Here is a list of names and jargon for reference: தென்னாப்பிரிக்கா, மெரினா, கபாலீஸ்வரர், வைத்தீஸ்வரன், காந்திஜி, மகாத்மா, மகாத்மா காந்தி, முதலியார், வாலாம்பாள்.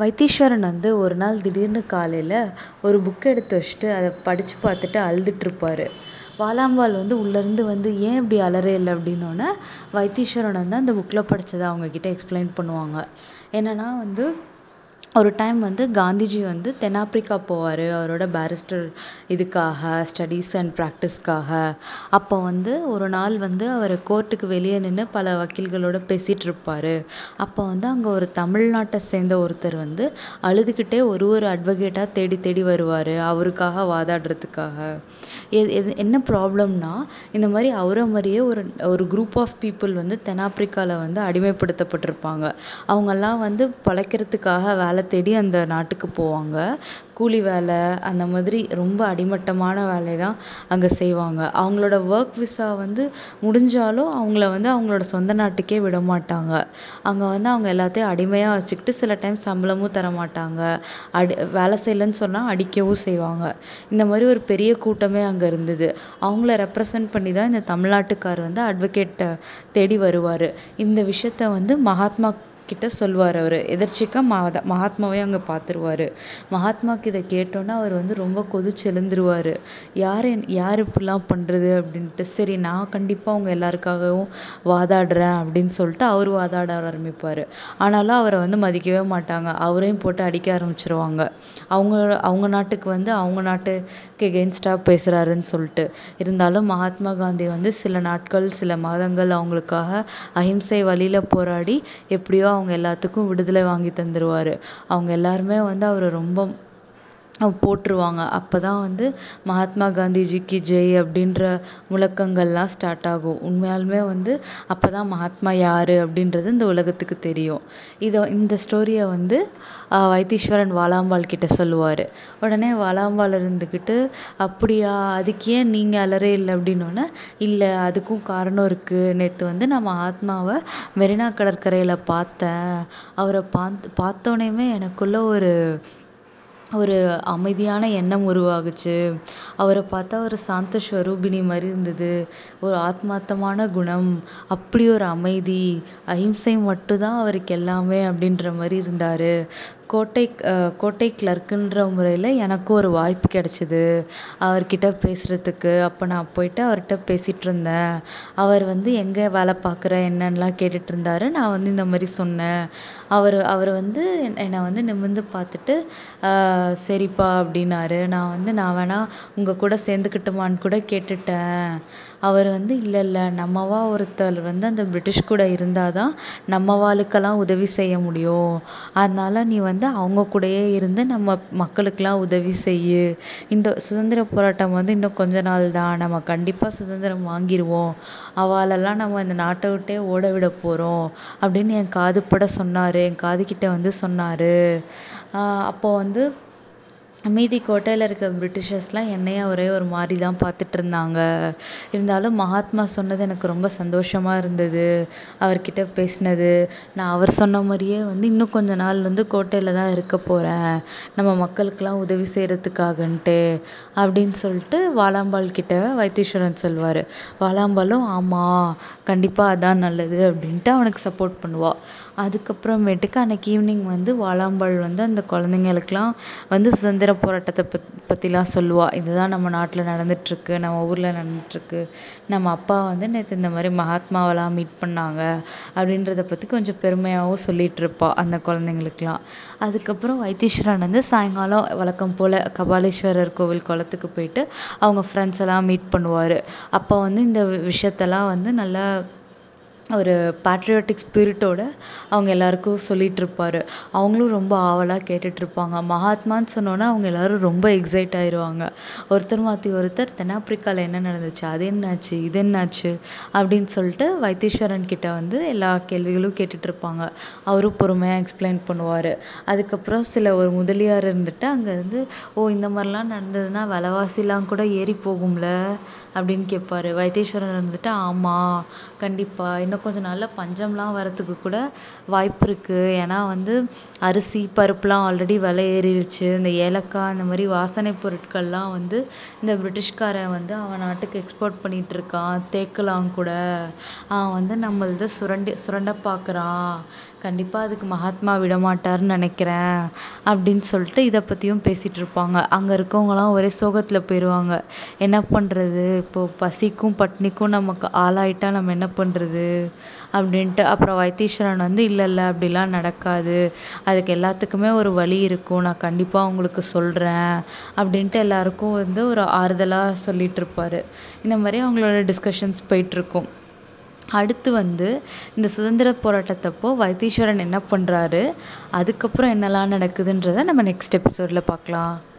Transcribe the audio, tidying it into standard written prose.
வைத்தீஸ்வரன் வந்து ஒரு நாள் திடீர்னு காலையில் ஒரு புக் எடுத்து வச்சுட்டு அதை படித்து பார்த்துட்டு அழுதுட்டுருப்பார். வாலாம்பாள் வந்து உள்ளேருந்து வந்து ஏன் இப்படி அலறே இல்லை அப்படின்னோடனே வைத்தீஸ்வரன் வந்து அந்த புக்கில் படித்ததை அவங்கக்கிட்ட எக்ஸ்பிளைன் பண்ணுவாங்க. என்னென்னா வந்து ஒரு டைம் வந்து காந்திஜி வந்து தென்னாப்பிரிக்கா போவார் அவரோட பாரிஸ்டர் இதுக்காக ஸ்டடீஸ் அண்ட் ப்ராக்டிஸ்க்காக. அப்போ வந்து ஒரு நாள் வந்து அவர் கோர்ட்டுக்கு வெளியே நின்று பல வக்கீல்களோட பேசிகிட்டு இருப்பார். அப்போ வந்து அங்கே ஒரு தமிழ்நாட்டை சேர்ந்த ஒருத்தர் வந்து அழுதுகிட்டே ஒரு அட்வொகேட்டாக தேடி வருவார் அவருக்காக வாதாடுறதுக்காக. என்ன ப்ராப்ளம்னா இந்த மாதிரி அவரை மாதிரியே ஒரு குரூப் ஆஃப் பீப்புள் வந்து தென்னாப்பிரிக்காவில் வந்து அடிமைப்படுத்தப்பட்டிருப்பாங்க. அவங்கெல்லாம் வந்து பழைக்கிறதுக்காக வேலை தேடி அந்த நாட்டுக்கு போவாங்க. கூலி வேலை அந்த மாதிரி ரொம்ப அடிமட்டமான வேலையை தான் அங்கே செய்வாங்க. அவங்களோட ஒர்க் விசா வந்து முடிஞ்சாலும் அவங்கள வந்து அவங்களோட சொந்த நாட்டுக்கே விட மாட்டாங்க. அங்கே வந்து அவங்க எல்லாத்தையும் அடிமையாக வச்சுக்கிட்டு சில டைம் சம்பளமும் தர மாட்டாங்க. வேலை செய்யலைன்னு சொன்னால் அடிக்கவும் செய்வாங்க. இந்த மாதிரி ஒரு பெரிய கூட்டமே அங்கே இருந்தது. அவங்கள ரெப்ரசன்ட் பண்ணி தான் இந்த தமிழ்நாட்டுக்கார் வந்து அட்வொகேட்டை தேடி வருவார். இந்த விஷயத்த வந்து மகாத்மா கிட்ட சொல்வார். அவர் எதர்ச்சிக்காக மகாத்மாவே அங்கே பார்த்துருவார். மகாத்மாவுக்கு இதை கேட்டோன்னா அவர் வந்து ரொம்ப கொதிச்செழுந்துருவார். யார் இப்படிலாம் பண்ணுறது அப்படின்ட்டு, சரி நான் கண்டிப்பாக அவங்க எல்லாருக்காகவும் வாதாடுறேன் அப்படின்னு சொல்லிட்டு அவர் வாதாட ஆரம்பிப்பார். ஆனாலும் அவரை வந்து மதிக்கவே மாட்டாங்க. அவரையும் போட்டு அடிக்க ஆரம்பிச்சிருவாங்க. அவங்க நாட்டுக்கு வந்து அவங்க நாட்டுக்கு எகெயின்ஸ்டாக பேசுகிறாருன்னு சொல்லிட்டு. இருந்தாலும் மகாத்மா காந்தி வந்து சில நாட்கள் சில மாதங்கள் அவங்களுக்காக அஹிம்சை வழியில் போராடி எப்படியோ அவங்க எல்லாத்துக்கும் விடுதலை வாங்கி தந்துடுவார். அவங்க எல்லாருமே வந்து அவரை ரொம்ப போட்டுருவாங்க. அப்போ தான் வந்து மகாத்மா காந்திஜிக்கு ஜெய் அப்படின்ற முழக்கங்கள்லாம் ஸ்டார்ட் ஆகும். உண்மையாலுமே வந்து அப்போ தான் மகாத்மா யார் அப்படின்றது இந்த உலகத்துக்கு தெரியும். இந்த ஸ்டோரியை வந்து வைத்தீஸ்வரன் வாலாம்பாள் கிட்ட சொல்லுவார். உடனே வாலாம்பாள் இருந்துக்கிட்டு அப்படியா, அதுக்கு ஏன் நீங்கள் அலறே இல்லை அப்படின்னோடனே, இல்லை அதுக்கும் காரணம் இருக்குது. நேற்று வந்து நான் மகாத்மாவை மெரினா கடற்கரையில் பார்த்தேன். அவரை பார்த்தோன்னேயுமே எனக்குள்ளே ஒரு அமைதியான எண்ணம் உருவாகுச்சு. அவரை பார்த்தா ஒரு சாந்த ஸ்வரூபிணி மாதிரி இருந்தது. ஒரு ஆத்மார்த்தமான குணம், அப்படி ஒரு அமைதி, அஹிம்சை மட்டும்தான் அவருக்கு எல்லாமே அப்படின்ற மாதிரி இருந்தார். கோட்டை கிளர்க்குன்ற முறையில் எனக்கும் ஒரு வாய்ப்பு கிடச்சிது அவர்கிட்ட பேசுகிறதுக்கு. அப்போ நான் போயிட்டு அவர்கிட்ட பேசிகிட்டு இருந்தேன். அவர் வந்து எங்கே வேலை பார்க்குற என்னன்னெலாம் கேட்டுட்டு இருந்தார். நான் வந்து இந்த மாதிரி சொன்னேன். அவர் வந்து என்னை வந்து நிமிர்ந்து பார்த்துட்டு சரிப்பா அப்படின்னாரு. நான் வேணா உங்கள் கூட சேர்ந்துக்கிட்டுமான்னு கூட கேட்டுட்டேன். அவர் வந்து இல்லை நம்மவா ஒருத்தர் வந்து அந்த பிரிட்டிஷ் கூட இருந்தால் தான் நம்மவாளுக்கெல்லாம் உதவி செய்ய முடியும். அதனால் நீ வந்து அவங்க கூடயே இருந்து நம்ம மக்களுக்கெலாம் உதவி செய்யு. இந்த சுதந்திர போராட்டம் வந்து இன்னும் கொஞ்ச நாள் தான், நம்ம கண்டிப்பாக சுதந்திரம் வாங்கிடுவோம். அவளெல்லாம் நம்ம இந்த நாட்டை விட்டே ஓட விட போகிறோம் அப்படின்னு என் காதுப்பட சொன்னார். என் காதுகிட்ட வந்து சொன்னார். அப்போது வந்து மீதி கோட்டையில் இருக்க பிரிட்டிஷர்ஸ்லாம் என்னையா ஒரே ஒரு மாதிரி தான் பார்த்துட்டு இருந்தாங்க. இருந்தாலும் மகாத்மா சொன்னது எனக்கு ரொம்ப சந்தோஷமாக இருந்தது. அவர்கிட்ட பேசினது நான் அவர் சொன்ன மாதிரியே வந்து இன்னும் கொஞ்ச நாள் வந்து கோட்டையில் தான் இருக்க போகிறேன் நம்ம மக்களுக்கெல்லாம் உதவி செய்கிறதுக்காகன்ட்டு அப்படின்னு சொல்லிட்டு வாலாம்பாள் கிட்ட வைத்தீஸ்வரன் சொல்வார். வாலாம்பாலும் ஆமாம் கண்டிப்பாக அதான் நல்லது அப்படின்ட்டு அவனுக்கு சப்போர்ட் பண்ணுவாள். அதுக்கப்புறமேட்டுக்கு அன்றைக்கி ஈவினிங் வந்து வாலாம்பாள் வந்து அந்த குழந்தைங்களுக்கெலாம் வந்து சுதந்திர போராட்டத்தை பற்றிலாம் சொல்லுவாள். இதுதான் நம்ம நாட்டில் நடந்துகிட்ருக்கு, நம்ம ஊரில் நடந்துகிட்ருக்கு, நம்ம அப்பா வந்து நேற்று இந்த மாதிரி மகாத்மாவெல்லாம் மீட் பண்ணாங்க அப்படின்றத பற்றி கொஞ்சம் பெருமையாகவும் சொல்லிகிட்ருப்பாள் அந்த குழந்தைங்களுக்கெலாம். அதுக்கப்புறம் வைத்தீஸ்வரன் வந்து சாயங்காலம் வழக்கம் போல் கபாலீஸ்வரர் கோவில் குளத்துக்கு போயிட்டு அவங்க ஃப்ரெண்ட்ஸ் எல்லாம் மீட் பண்ணுவார். அப்போ வந்து இந்த விஷயத்தெல்லாம் வந்து நல்லா ஒரு பேட்ரியாட்டிக் ஸ்பிரிட்டோடு அவங்க எல்லாேருக்கும் சொல்லிகிட்ருப்பார். அவங்களும் ரொம்ப ஆவலாக கேட்டுட்ருப்பாங்க. மகாத்மான்னு சொன்னோன்னா அவங்க எல்லோரும் ரொம்ப எக்ஸைட் ஆகிடுவாங்க. ஒருத்தர் தென்னாப்பிரிக்காவில் என்ன நடந்துச்சு, அது என்னாச்சு, இது என்னாச்சு அப்படின்னு சொல்லிட்டு வைத்தீஸ்வரன் கிட்ட வந்து எல்லா கேள்விகளும் கேட்டுட்ருப்பாங்க. அவரும் பொறுமையாக எக்ஸ்பிளைன் பண்ணுவார். அதுக்கப்புறம் ஒரு முதலியார் இருந்துட்டு அங்கேருந்து இந்த மாதிரிலாம் நடந்ததுன்னா விலைவாசிலாம் கூட ஏறி போகும்ல அப்படின்னு கேட்பார். வைத்தீஸ்வரன் இருந்துட்டு ஆமாம் கண்டிப்பாக இன்னும் கொஞ்சம் நாளில் பஞ்சம்லாம் வரத்துக்கு கூட வாய்ப்பு இருக்குது. ஏன்னா வந்து அரிசி பருப்புலாம் ஆல்ரெடி விலை ஏறிடுச்சு. இந்த ஏலக்காய் இந்த மாதிரி வாசனை பொருட்கள்லாம் வந்து இந்த பிரிட்டிஷ்காரன் வந்து அவன் நாட்டுக்கு எக்ஸ்போர்ட் பண்ணிகிட்ருக்கான். தேக்கலாம் கூட அவன் வந்து நம்மள்தான் சுரண்ட பார்க்குறான். கண்டிப்பாக அதுக்கு மகாத்மா விடமாட்டார்னு நினைக்கிறேன் அப்படின்னு சொல்லிட்டு இதை பற்றியும் பேசிகிட்டு இருப்பாங்க. அங்கே இருக்கவங்களாம் ஒரே சோகத்தில் போயிடுவாங்க. என்ன பண்ணுறது, இப்போது பசிக்கும் பட்னிக்கும் நமக்கு ஆளாயிட்டால் நம்ம என்ன பண்ணுறது அப்படின்ட்டு. அப்புறம் வைத்தீஸ்வரன் இல்லை அப்படிலாம் நடக்காது, அதுக்கு எல்லாத்துக்குமே ஒரு வழி இருக்கும், நான் கண்டிப்பாக உங்களுக்கு சொல்கிறேன் அப்படின்ட்டு எல்லாருக்கும் ஒரு ஆறுதலாக சொல்லிகிட்ருப்பார். இந்த மாதிரி அவங்களோட டிஸ்கஷன்ஸ் போயிட்டுருக்கும். அடுத்து இந்த சுதந்திர போராட்டத்தப்போ வைத்தீஸ்வரன் என்ன பண்ணுறாரு, அதுக்கப்புறம் என்னெல்லாம் நடக்குதுன்றதை நம்ம நெக்ஸ்ட் எபிசோடில் பார்க்கலாம்.